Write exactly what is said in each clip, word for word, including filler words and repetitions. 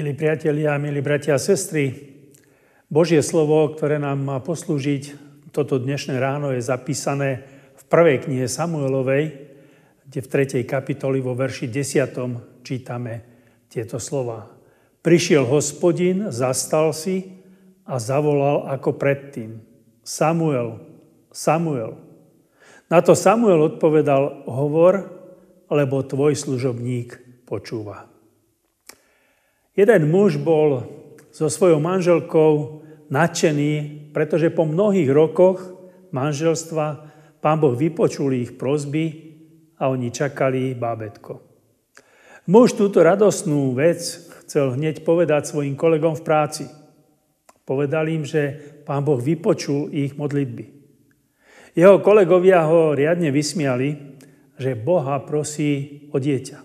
Milí priatelia, milí bratia a sestry, Božie slovo, ktoré nám má poslúžiť toto dnešné ráno, je zapísané v prvej knihe Samuelovej, kde v tretej kapitoli vo verši desiatom čítame tieto slova. Prišiel Hospodin, zastal si a zavolal ako predtým. Samuel, Samuel. Na to Samuel odpovedal, hovor, lebo tvoj služobník počúva. Jeden muž bol so svojou manželkou nadšený, pretože po mnohých rokoch manželstva Pán Boh vypočul ich prosby a oni čakali bábätko. Muž túto radostnú vec chcel hneď povedať svojim kolegom v práci. Povedal im, že Pán Boh vypočul ich modlitby. Jeho kolegovia ho riadne vysmiali, že Boha prosí o dieťa.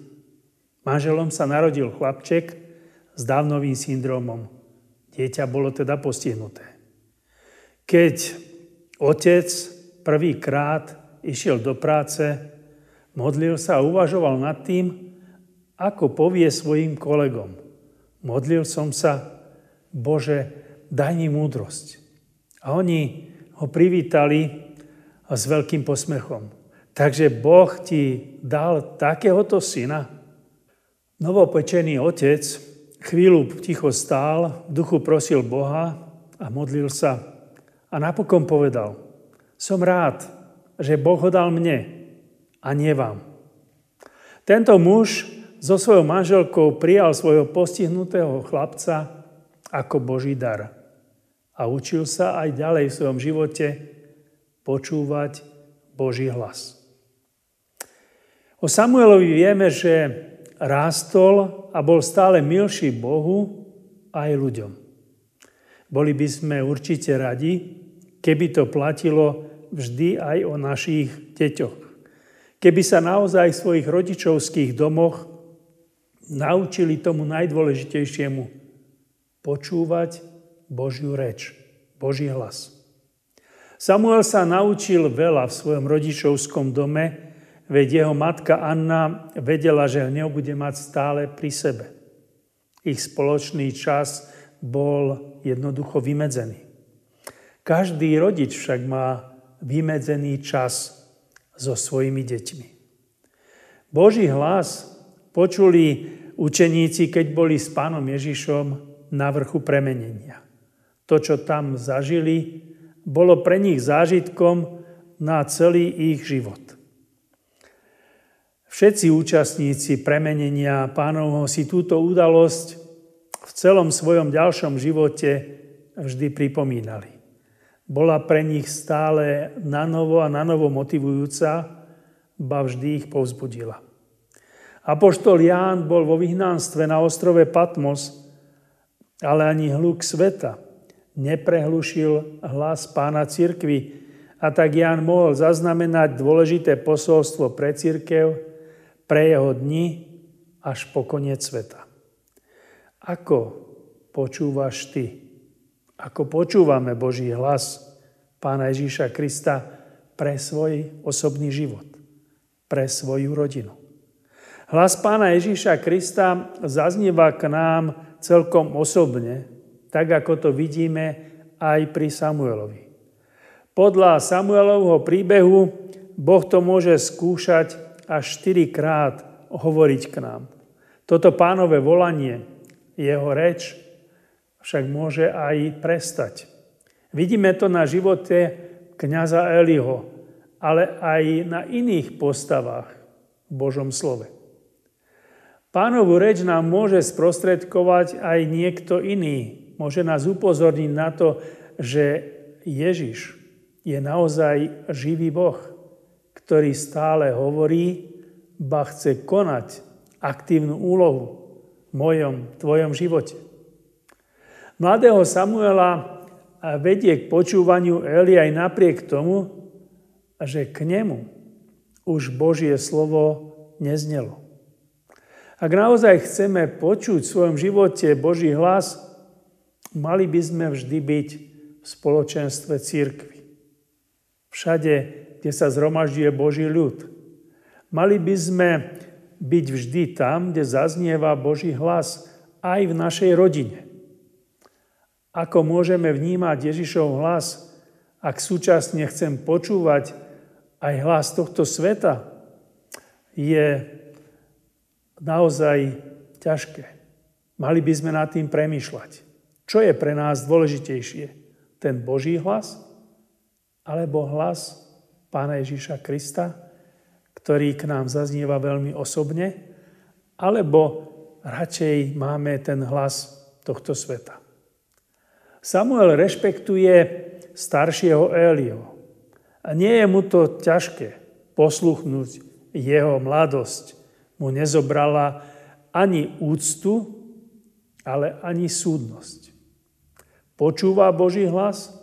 Manželom sa narodil chlapček s Downovým syndromom. Dieťa bolo teda postihnuté. Keď otec prvýkrát išiel do práce, modlil sa a uvažoval nad tým, ako povie svojim kolegom. Modlil som sa, Bože, daj mi múdrosť. A oni ho privítali s veľkým posmechom. Takže Boh ti dal takéhoto syna. Novopečený otec chvíľu ticho stál, v duchu prosil Boha a modlil sa. A napokon povedal, som rád, že Boh ho dal mne a nie vám. Tento muž so svojou manželkou prijal svojho postihnutého chlapca ako Boží dar. A učil sa aj ďalej v svojom živote počúvať Boží hlas. O Samuelovi vieme, že rástol a bol stále milší Bohu aj ľuďom. Boli by sme určite radi, keby to platilo vždy aj o našich deťoch. Keby sa naozaj v svojich rodičovských domoch naučili tomu najdôležitejšiemu počúvať Božiu reč, Boží hlas. Samuel sa naučil veľa v svojom rodičovskom dome, veď jeho matka Anna vedela, že ňou bude mať stále pri sebe. Ich spoločný čas bol jednoducho vymedzený. Každý rodič však má vymedzený čas so svojimi deťmi. Boží hlas počuli učeníci, keď boli s Pánom Ježišom na vrchu premenenia. To, čo tam zažili, bolo pre nich zážitkom na celý ich život. Všetci účastníci premenenia Pánovho si túto udalosť v celom svojom ďalšom živote vždy pripomínali. Bola pre nich stále nanovo a nanovo motivujúca, ba vždy ich povzbudila. Apoštol Ján bol vo vyhnanstve na ostrove Patmos, ale ani hluk sveta neprehlušil hlas Pána cirkvi, a tak Ján mohol zaznamenať dôležité posolstvo pre cirkev, pre jeho dni až po koniec sveta. Ako počúvaš ty? Ako počúvame Boží hlas Pána Ježíša Krista pre svoj osobný život, pre svoju rodinu? Hlas Pána Ježíša Krista zaznieva k nám celkom osobne, tak ako to vidíme aj pri Samuelovi. Podľa Samuelovho príbehu Boh to môže skúšať až štyrikrát hovoriť k nám. Toto Pánové volanie, jeho reč, však môže aj prestať. Vidíme to na živote kňaza Eliho, ale aj na iných postavách v Božom slove. Pánovu reč nám môže sprostredkovať aj niekto iný. Môže nás upozorniť na to, že Ježiš je naozaj živý Boh, ktorý stále hovorí, ba chce konať aktívnu úlohu v mojom, tvojom živote. Mladého Samuela vedie k počúvaniu Eli aj napriek tomu, že k nemu už Božie slovo neznelo. Ak naozaj chceme počuť v svojom živote Boží hlas, mali by sme vždy byť v spoločenstve cirkvi. Všade kde sa zhromažďuje Boží ľud. Mali by sme byť vždy tam, kde zaznieva Boží hlas aj v našej rodine. Ako môžeme vnímať Ježišov hlas, ak súčasne chcem počúvať aj hlas tohto sveta, je naozaj ťažké. Mali by sme nad tým premýšľať. Čo je pre nás dôležitejšie? Ten Boží hlas alebo hlas Pána Ježiša Krista, ktorý k nám zaznieva veľmi osobne, alebo radšej máme ten hlas tohto sveta? Samuel rešpektuje staršieho Éliho a nie je mu to ťažké posluchnúť. Jeho mladosť mu nezobrala ani úctu, ale ani súdnosť. Počúva Boží hlas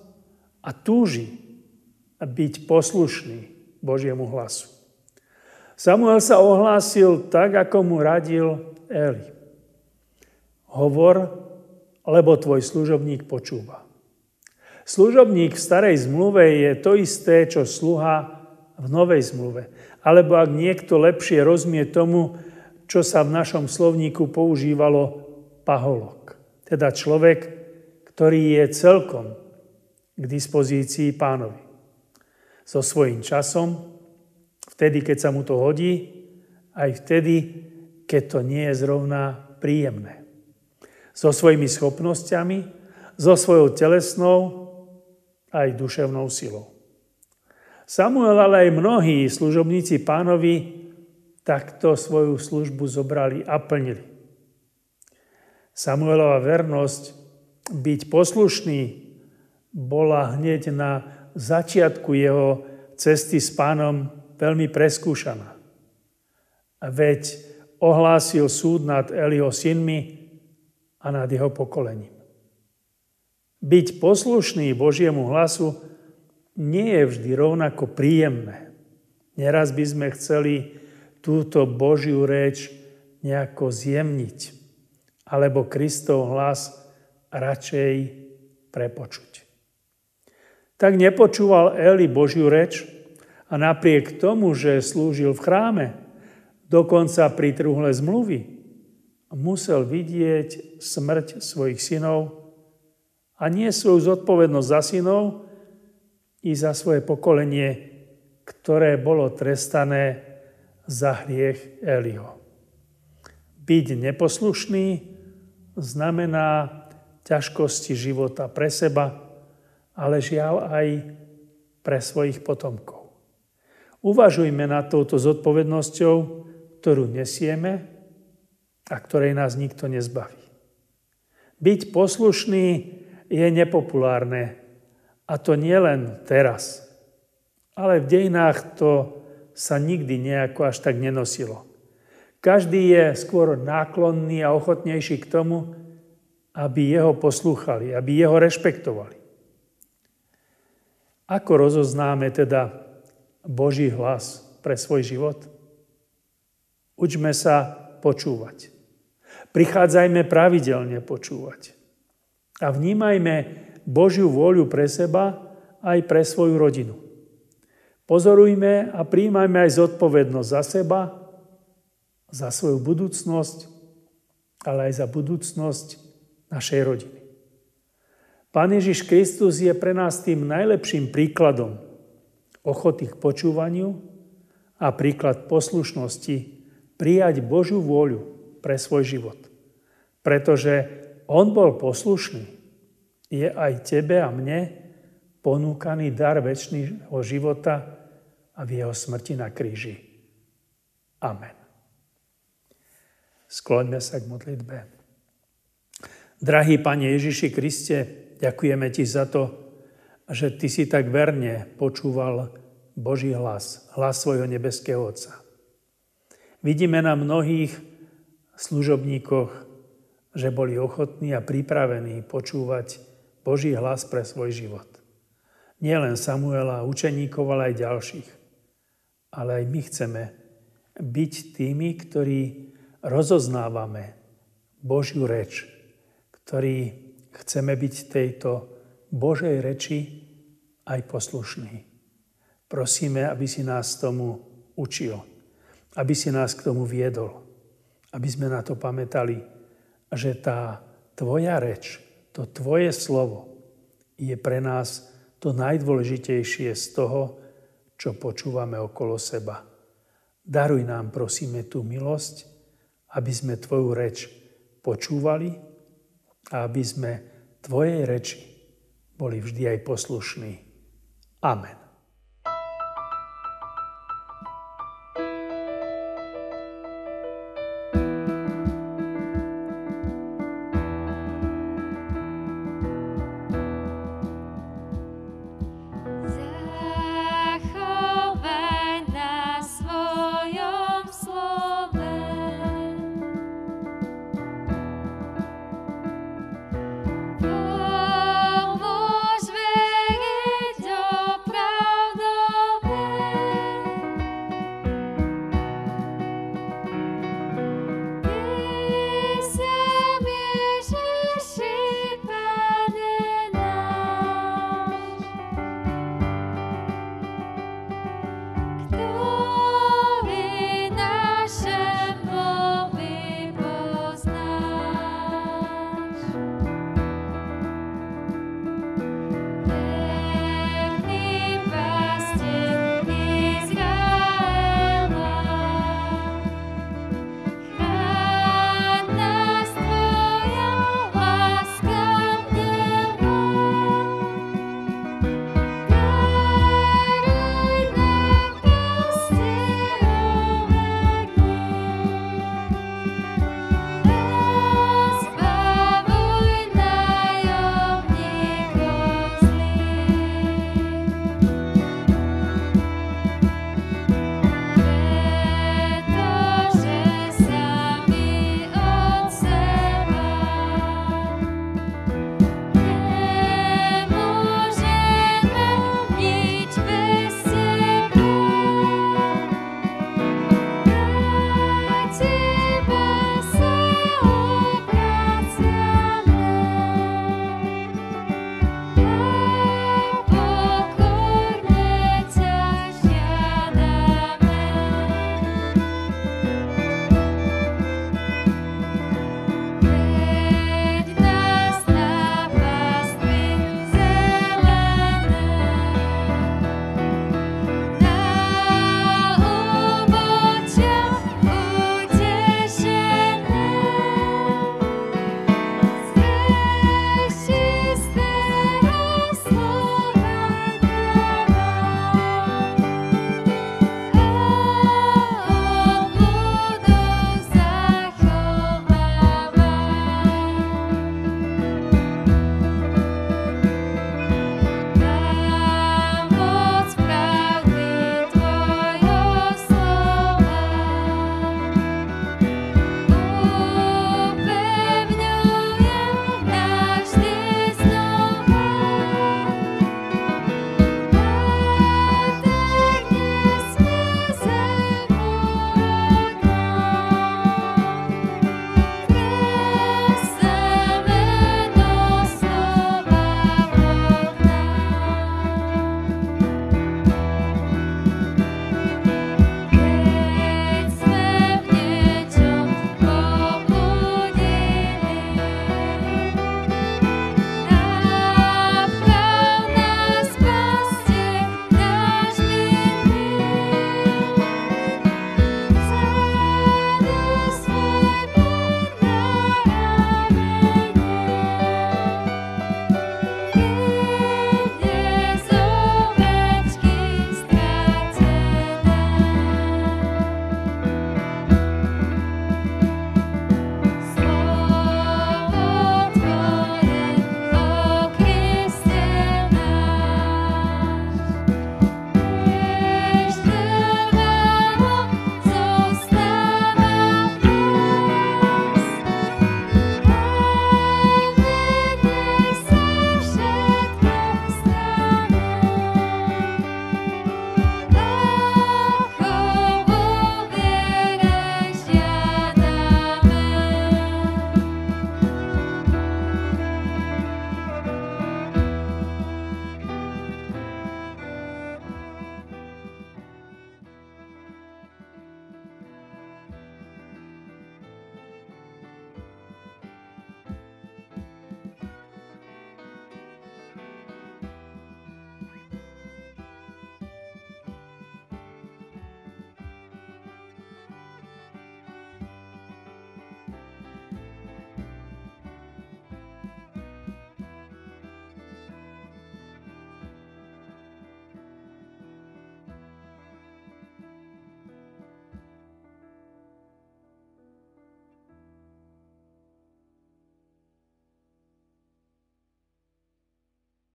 a túži byť poslušný Božiemu hlasu. Samuel sa ohlásil tak, ako mu radil Eli. Hovor, lebo tvoj služobník počúva. Služobník v starej zmluve je to isté, čo sluha v novej zmluve. Alebo ak niekto lepšie rozumie tomu, čo sa v našom slovníku používalo, paholok, teda človek, ktorý je celkom k dispozícii Pánovi. So svojím časom, vtedy, keď sa mu to hodí, aj vtedy, keď to nie je zrovna príjemné. So svojimi schopnosťami, so svojou telesnou aj duševnou silou. Samuel, ale aj mnohí služobníci Pánovi takto svoju službu zobrali a plnili. Samuelova vernosť byť poslušný bola hneď na začiatku jeho cesty s Pánom veľmi preskúšaná. Veď ohlásil súd nad Eliho synmi a nad jeho pokolením. Byť poslušný Božiemu hlasu nie je vždy rovnako príjemné. Neraz by sme chceli túto Božiu reč nejako zjemniť, alebo Kristov hlas radšej prepočuť. Tak nepočúval Eli Božiu reč a napriek tomu, že slúžil v chráme, dokonca pri truhle zmluvy, musel vidieť smrť svojich synov a nie svoju zodpovednosť za synov i za svoje pokolenie, ktoré bolo trestané za hriech Eliho. Byť neposlušný znamená ťažkosti života pre seba, ale žiaľ aj pre svojich potomkov. Uvažujme nad touto zodpovednosťou, ktorú nesieme a ktorej nás nikto nezbaví. Byť poslušný je nepopulárne, a to nielen teraz, ale v dejinách to sa nikdy nejako až tak nenosilo. Každý je skôr náklonný a ochotnejší k tomu, aby jeho poslúchali, aby jeho rešpektovali. Ako rozoznáme teda Boží hlas pre svoj život? Učme sa počúvať. Prichádzajme pravidelne počúvať. A vnímajme Božiu vôľu pre seba aj pre svoju rodinu. Pozorujme a prijímajme aj zodpovednosť za seba, za svoju budúcnosť, ale aj za budúcnosť našej rodiny. Pán Ježiš Kristus je pre nás tým najlepším príkladom ochoty k počúvaniu a príklad poslušnosti prijať Božiu vôľu pre svoj život. Pretože on bol poslušný, je aj tebe a mne ponúkaný dar večného života a v jeho smrti na kríži. Amen. Skloňme sa k modlitbe. Drahý Pane Ježiši Kriste, ďakujeme Ti za to, že Ty si tak verne počúval Boží hlas, hlas svojho nebeského Otca. Vidíme na mnohých služobníkoch, že boli ochotní a pripravení počúvať Boží hlas pre svoj život. Nielen Samuela, učeníkov, ale aj ďalších. Ale aj my chceme byť tými, ktorí rozoznávame Božiu reč, ktorý chceme byť tejto Božej reči aj poslušní. Prosíme, aby si nás tomu učil, aby si nás k tomu viedol, aby sme na to pamätali že tá tvoja reč, to tvoje slovo je pre nás to najdôležitejšie z toho, čo počúvame okolo seba. Daruj nám, prosíme, tú milosť, aby sme tvoju reč počúvali a aby sme tvojej reči boli vždy aj poslušní. Amen.